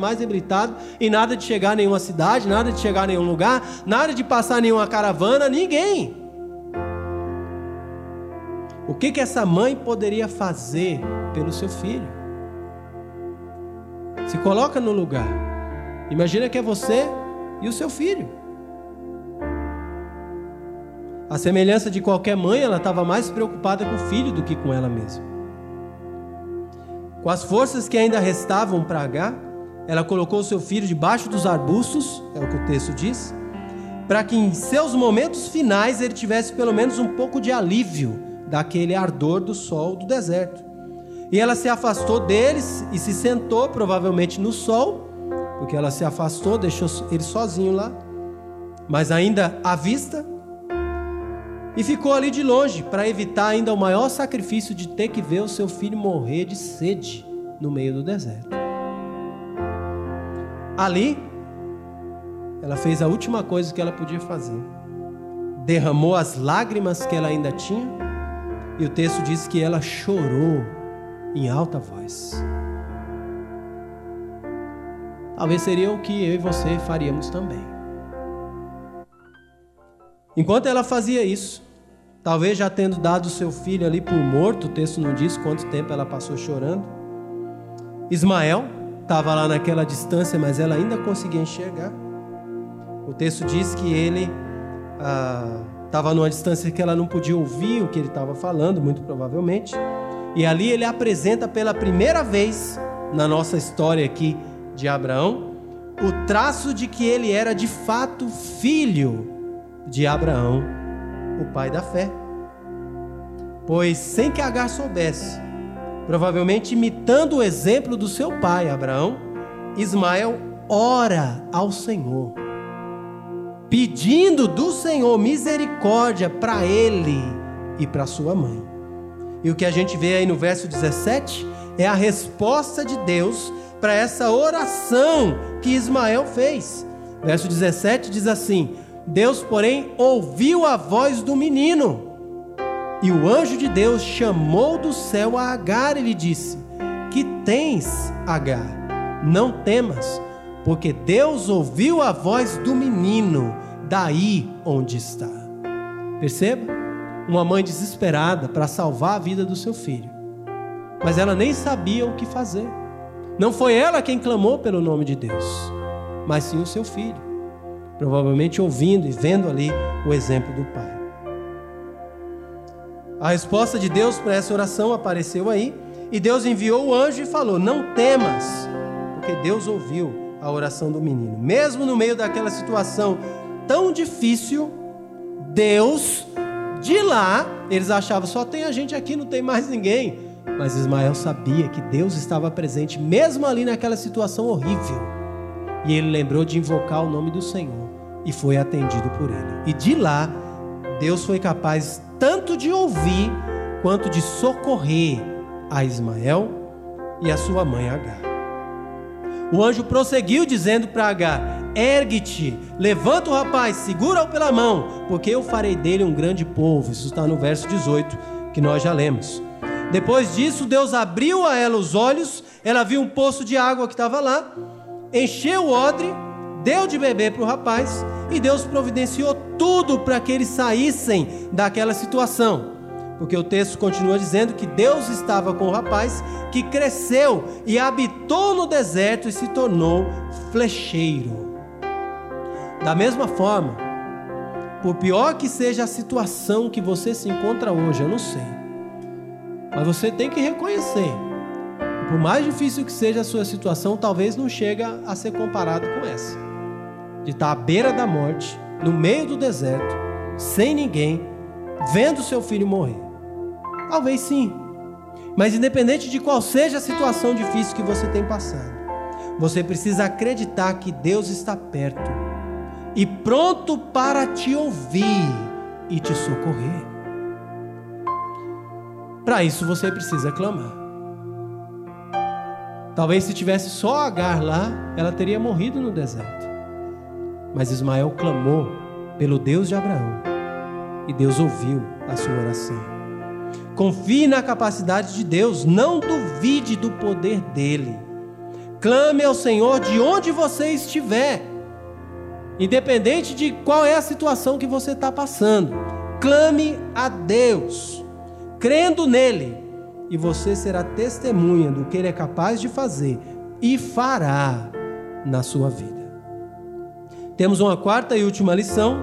e nada de chegar a nenhuma cidade, nada de chegar a nenhum lugar, nada de passar nenhuma caravana, ninguém. O que essa mãe poderia fazer pelo seu filho? Se coloca no lugar. Imagina que é você e o seu filho. A semelhança de qualquer mãe, ela estava mais preocupada com o filho do que com ela mesma. Com as forças que ainda restavam para Agar, ela colocou seu filho debaixo dos arbustos, é o que o texto diz, para que em seus momentos finais ele tivesse pelo menos um pouco de alívio daquele ardor do sol do deserto. E ela se afastou deles e se sentou, provavelmente no sol, porque ela se afastou, deixou ele sozinho lá, mas ainda à vista, e ficou ali de longe, para evitar ainda o maior sacrifício de ter que ver o seu filho morrer de sede no meio do deserto. Ali, ela fez a última coisa que ela podia fazer. Derramou as lágrimas que ela ainda tinha E o texto diz que ela chorou em alta voz. Talvez seria o que eu e você faríamos também. Enquanto ela fazia isso, talvez já tendo dado seu filho ali por morto, o texto não diz quanto tempo ela passou chorando, Ismael estava lá naquela distância, mas ela ainda conseguia enxergar. O texto diz que ele estava numa distância que ela não podia ouvir o que ele estava falando, muito provavelmente. E ali ele apresenta pela primeira vez na nossa história aqui de Abraão o traço de que ele era de fato filho de Abraão, o pai da fé. Pois sem que Agar soubesse, provavelmente imitando o exemplo do seu pai Abraão, Ismael ora ao Senhor, pedindo do Senhor misericórdia para ele e para sua mãe. E o que a gente vê aí no verso 17 é a resposta de Deus para essa oração que Ismael fez. Verso 17 diz assim: Deus, porém, ouviu a voz do menino, e o anjo de Deus chamou do céu a Agar e lhe disse: que tens, Agar? Não temas, porque Deus ouviu a voz do menino, daí onde está. Perceba? Uma mãe desesperada para salvar a vida do seu filho. Mas ela nem sabia o que fazer. Não foi ela quem clamou pelo nome de Deus, mas sim o seu filho. Provavelmente ouvindo e vendo ali o exemplo do pai. A resposta de Deus para essa oração apareceu aí. E Deus enviou o anjo e falou: não temas, porque Deus ouviu a oração do menino. Mesmo no meio daquela situação tão difícil, Deus, de lá, eles achavam, só tem a gente aqui, não tem mais ninguém. Mas Ismael sabia que Deus estava presente, mesmo ali naquela situação horrível. E ele lembrou de invocar o nome do Senhor, e foi atendido por ele. E de lá, Deus foi capaz tanto de ouvir, quanto de socorrer a Ismael e a sua mãe Agar. O anjo prosseguiu dizendo para Agar: ergue-te, levanta o rapaz, segura-o pela mão, porque eu farei dele um grande povo. Isso está no verso 18, que nós já lemos. Depois disso, Deus abriu a ela os olhos, ela viu um poço de água que estava lá, encheu o odre, deu de beber para o rapaz, e Deus providenciou tudo para que eles saíssem daquela situação. Porque o texto continua dizendo que Deus estava com o rapaz, que cresceu e habitou no deserto e se tornou flecheiro. Da mesma forma, por pior que seja a situação que você se encontra hoje, eu não sei, mas você tem que reconhecer, por mais difícil que seja a sua situação, talvez não chegue a ser comparado com essa, de estar à beira da morte, no meio do deserto, sem ninguém, vendo seu filho morrer. Talvez sim, mas independente de qual seja a situação difícil que você tem passado, você precisa acreditar que Deus está perto e pronto para te ouvir e te socorrer. Para isso você precisa clamar. Talvez se tivesse só Agar lá, ela teria morrido no deserto, mas Ismael clamou pelo Deus de Abraão, e Deus ouviu a sua oração. Confie na capacidade de Deus, não duvide do poder dele. Clame ao Senhor de onde você estiver, independente de qual é a situação que você está passando. Clame a Deus, crendo nele, e você será testemunha do que ele é capaz de fazer e fará na sua vida. Temos uma quarta e última lição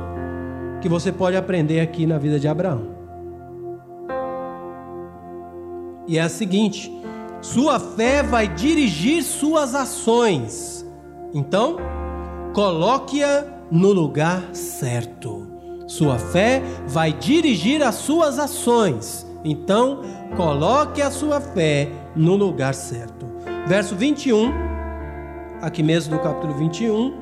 que você pode aprender aqui na vida de Abraão. E é a seguinte: sua fé vai dirigir suas ações. Então, coloque-a no lugar certo. Sua fé vai dirigir as suas ações. Então, coloque a sua fé no lugar certo. Verso 21, aqui mesmo do capítulo 21,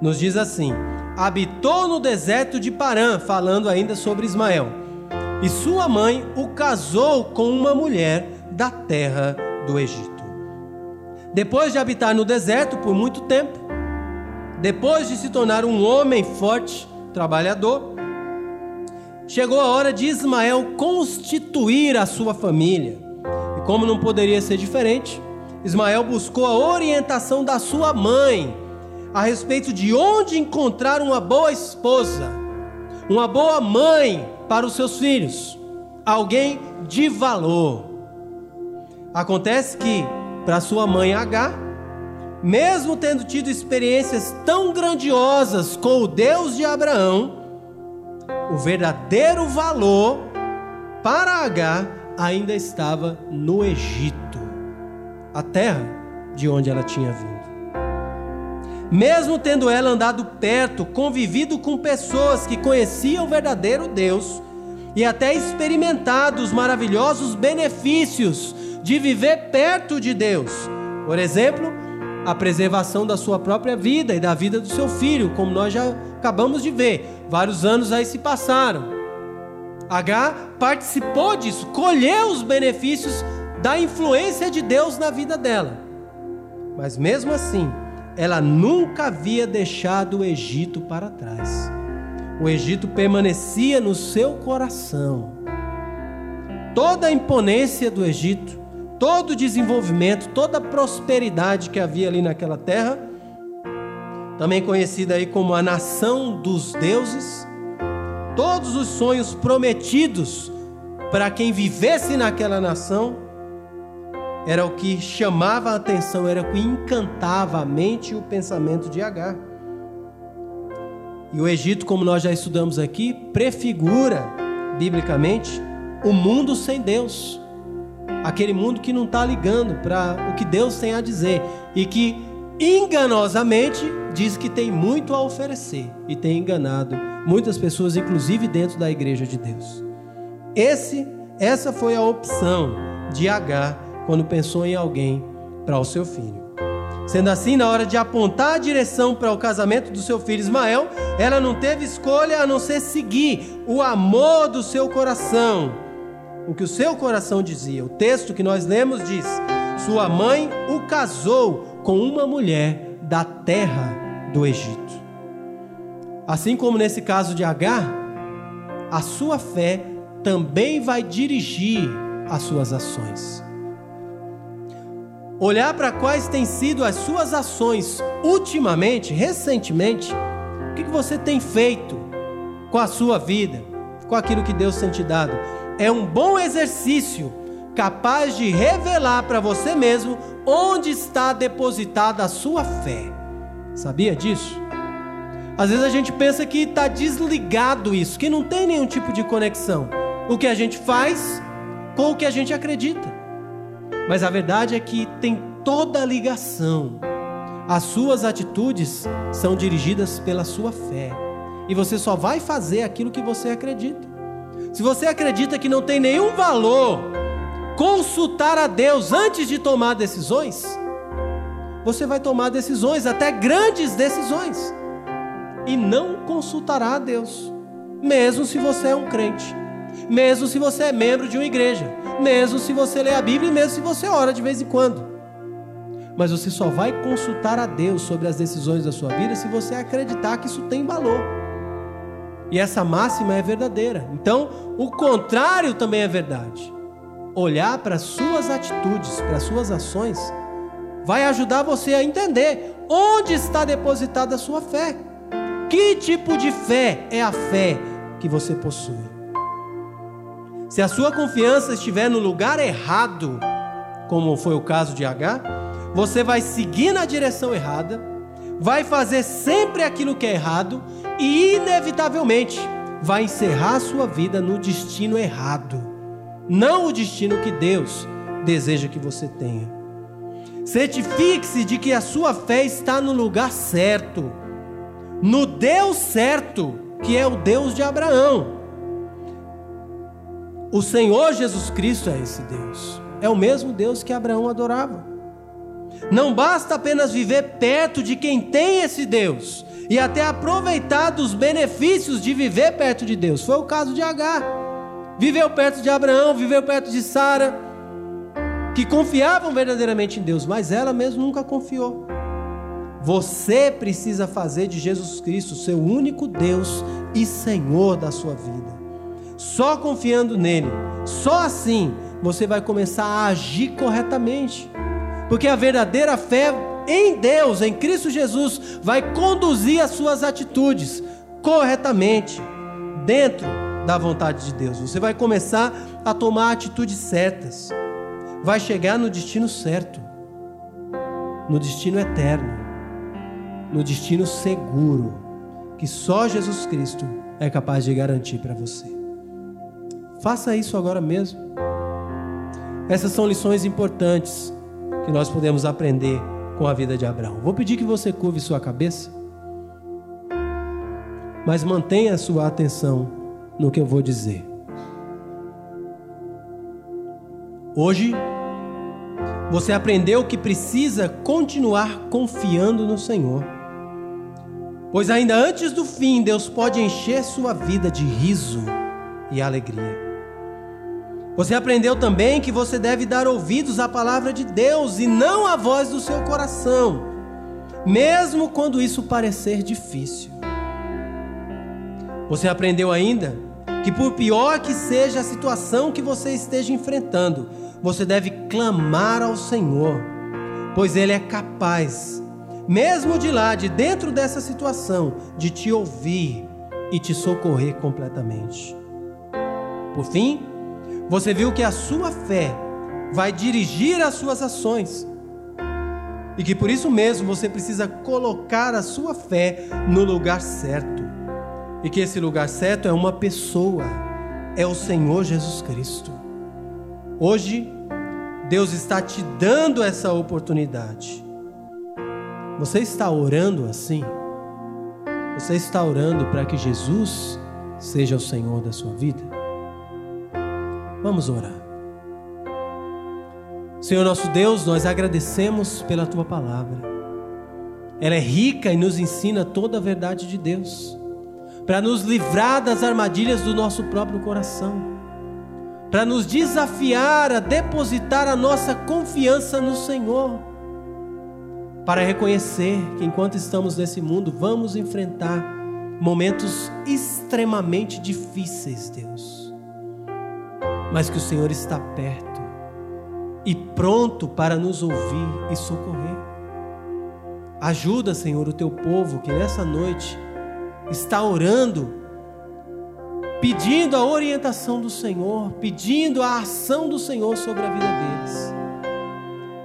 nos diz assim: habitou no deserto de Parã, falando ainda sobre Ismael, e sua mãe o casou com uma mulher da terra do Egito. Depois de habitar no deserto por muito tempo, depois de se tornar um homem forte, trabalhador, chegou a hora de Ismael constituir a sua família. E como não poderia ser diferente, Ismael buscou a orientação da sua mãe a respeito de onde encontrar uma boa esposa, uma boa mãe para os seus filhos, alguém de valor. Acontece que, para sua mãe Agar, mesmo tendo tido experiências tão grandiosas com o Deus de Abraão, o verdadeiro valor para Agar ainda estava no Egito, a terra de onde ela tinha vindo. Mesmo tendo ela andado perto, convivido com pessoas que conheciam o verdadeiro Deus e até experimentado os maravilhosos benefícios de viver perto de Deus, por exemplo, a preservação da sua própria vida e da vida do seu filho, como nós já acabamos de ver. Vários anos aí se passaram. Agar participou disso, colheu os benefícios da influência de Deus na vida dela. Mas mesmo assim, ela nunca havia deixado o Egito para trás. O Egito permanecia no seu coração. Toda a imponência do Egito, todo o desenvolvimento, toda a prosperidade que havia ali naquela terra, também conhecida aí como a nação dos deuses, todos os sonhos prometidos para quem vivesse naquela nação, era o que chamava a atenção, era o que encantava a mente e o pensamento de Agar. E o Egito, como nós já estudamos aqui, prefigura, biblicamente, o mundo sem Deus, aquele mundo que não está ligando para o que Deus tem a dizer e que enganosamente diz que tem muito a oferecer e tem enganado muitas pessoas, inclusive dentro da igreja de Deus. Essa foi a opção de Agar quando pensou em alguém para o seu filho. Sendo assim, na hora de apontar a direção para o casamento do seu filho Ismael, ela não teve escolha a não ser seguir o amor do seu coração, o que o seu coração dizia. O texto que nós lemos diz: sua mãe o casou com uma mulher da terra do Egito. Assim como nesse caso de Agar, a sua fé também vai dirigir as suas ações. Olhar para quais têm sido as suas ações ultimamente, recentemente, o que você tem feito com a sua vida, com aquilo que Deus tem te dado, é um bom exercício capaz de revelar para você mesmo onde está depositada a sua fé. Sabia disso? Às vezes a gente pensa que está desligado isso, que não tem nenhum tipo de conexão, o que a gente faz com o que a gente acredita. Mas a verdade é que tem toda a ligação. As suas atitudes são dirigidas pela sua fé. E você só vai fazer aquilo que você acredita. Se você acredita que não tem nenhum valor consultar a Deus antes de tomar decisões, você vai tomar decisões, até grandes decisões, e não consultará a Deus, mesmo se você é um crente, mesmo se você é membro de uma igreja, mesmo se você lê a Bíblia e mesmo se você ora de vez em quando. Mas você só vai consultar a Deus sobre as decisões da sua vida se você acreditar que isso tem valor. E essa máxima é verdadeira. Então, o contrário também é verdade. Olhar para suas atitudes, para suas ações, vai ajudar você a entender onde está depositada a sua fé. Que tipo de fé é a fé que você possui? Se a sua confiança estiver no lugar errado, como foi o caso de Agar, você vai seguir na direção errada, vai fazer sempre aquilo que é errado e, inevitavelmente, vai encerrar sua vida no destino errado, não o destino que Deus deseja que você tenha. Certifique-se de que a sua fé está no lugar certo, no Deus certo, que é o Deus de Abraão. O Senhor Jesus Cristo é esse Deus. É o mesmo Deus que Abraão adorava. Não basta apenas viver perto de quem tem esse Deus e até aproveitar dos benefícios de viver perto de Deus. Foi o caso de Agar. Viveu perto de Abraão, viveu perto de Sara, que confiavam verdadeiramente em Deus, mas ela mesma nunca confiou. Você precisa fazer de Jesus Cristo seu único Deus e Senhor da sua vida. só confiando nele, só assim você vai começar a agir corretamente, porque a verdadeira fé em Deus, em Cristo Jesus, vai conduzir as suas atitudes corretamente, dentro da vontade de Deus. Você vai começar a tomar atitudes certas, vai chegar no destino certo, no destino eterno, no destino seguro, que só Jesus Cristo é capaz de garantir para você. Faça isso agora mesmo. Essas são lições importantes que nós podemos aprender com a vida de Abraão. Vou pedir que você curve sua cabeça, mas mantenha a sua atenção no que eu vou dizer. Hoje, você aprendeu que precisa continuar confiando no Senhor, pois ainda antes do fim, Deus pode encher sua vida de riso e alegria. Você aprendeu também que você deve dar ouvidos à palavra de Deus e não à voz do seu coração, mesmo quando isso parecer difícil. Você aprendeu ainda que, por pior que seja a situação que você esteja enfrentando, você deve clamar ao Senhor, pois Ele é capaz, mesmo de lá, de dentro dessa situação, de te ouvir e te socorrer completamente. Por fim, você viu que a sua fé vai dirigir as suas ações e que por isso mesmo você precisa colocar a sua fé no lugar certo, e que esse lugar certo é uma pessoa, é o Senhor Jesus Cristo. Hoje, Deus está te dando essa oportunidade. Você está orando assim? Você está orando para que Jesus seja o Senhor da sua vida? Vamos orar. Senhor nosso Deus, nós agradecemos pela Tua Palavra. Ela é rica e nos ensina toda a verdade de Deus, para nos livrar das armadilhas do nosso próprio coração, para nos desafiar a depositar a nossa confiança no Senhor, para reconhecer que enquanto estamos nesse mundo, vamos enfrentar momentos extremamente difíceis, Deus. Mas que o Senhor está perto e pronto para nos ouvir e socorrer. Ajuda, Senhor, o Teu povo que nessa noite está orando, pedindo a orientação do Senhor, pedindo a ação do Senhor sobre a vida deles.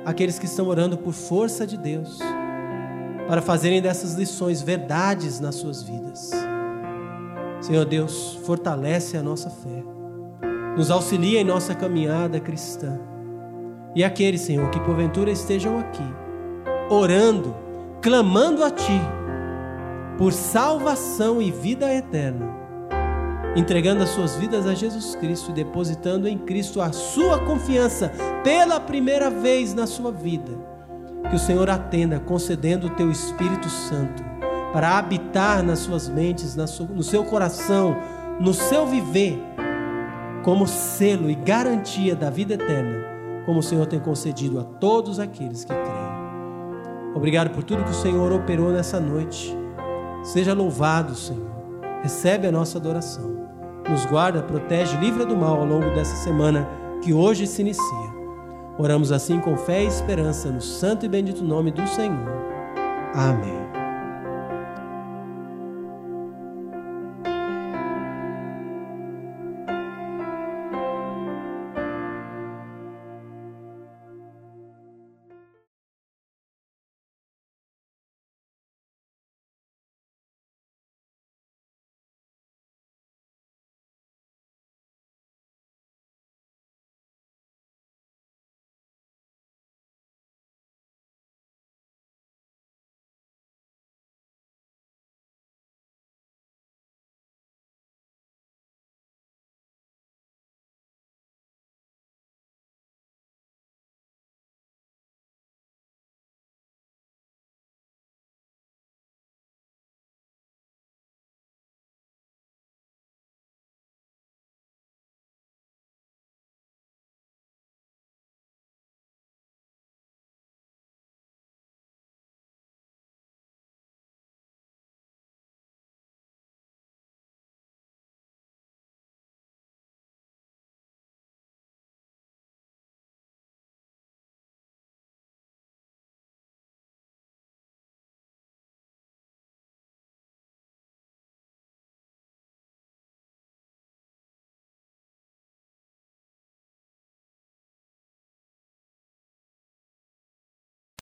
Aqueles que estão orando por força de Deus, para fazerem dessas lições verdades nas suas vidas. Senhor Deus, fortalece a nossa fé. Nos auxilia em nossa caminhada cristã. E aqueles, Senhor, que porventura estejam aqui, orando, clamando a Ti, por salvação e vida eterna, entregando as suas vidas a Jesus Cristo e depositando em Cristo a sua confiança pela primeira vez na sua vida. Que o Senhor atenda, concedendo o Teu Espírito Santo, para habitar nas suas mentes, no seu coração, no seu viver, como selo e garantia da vida eterna, como o Senhor tem concedido a todos aqueles que creem. Obrigado por tudo que o Senhor operou nessa noite. Seja louvado, Senhor. Recebe a nossa adoração. Nos guarda, protege, livra do mal ao longo dessa semana que hoje se inicia. Oramos assim com fé e esperança no santo e bendito nome do Senhor. Amém.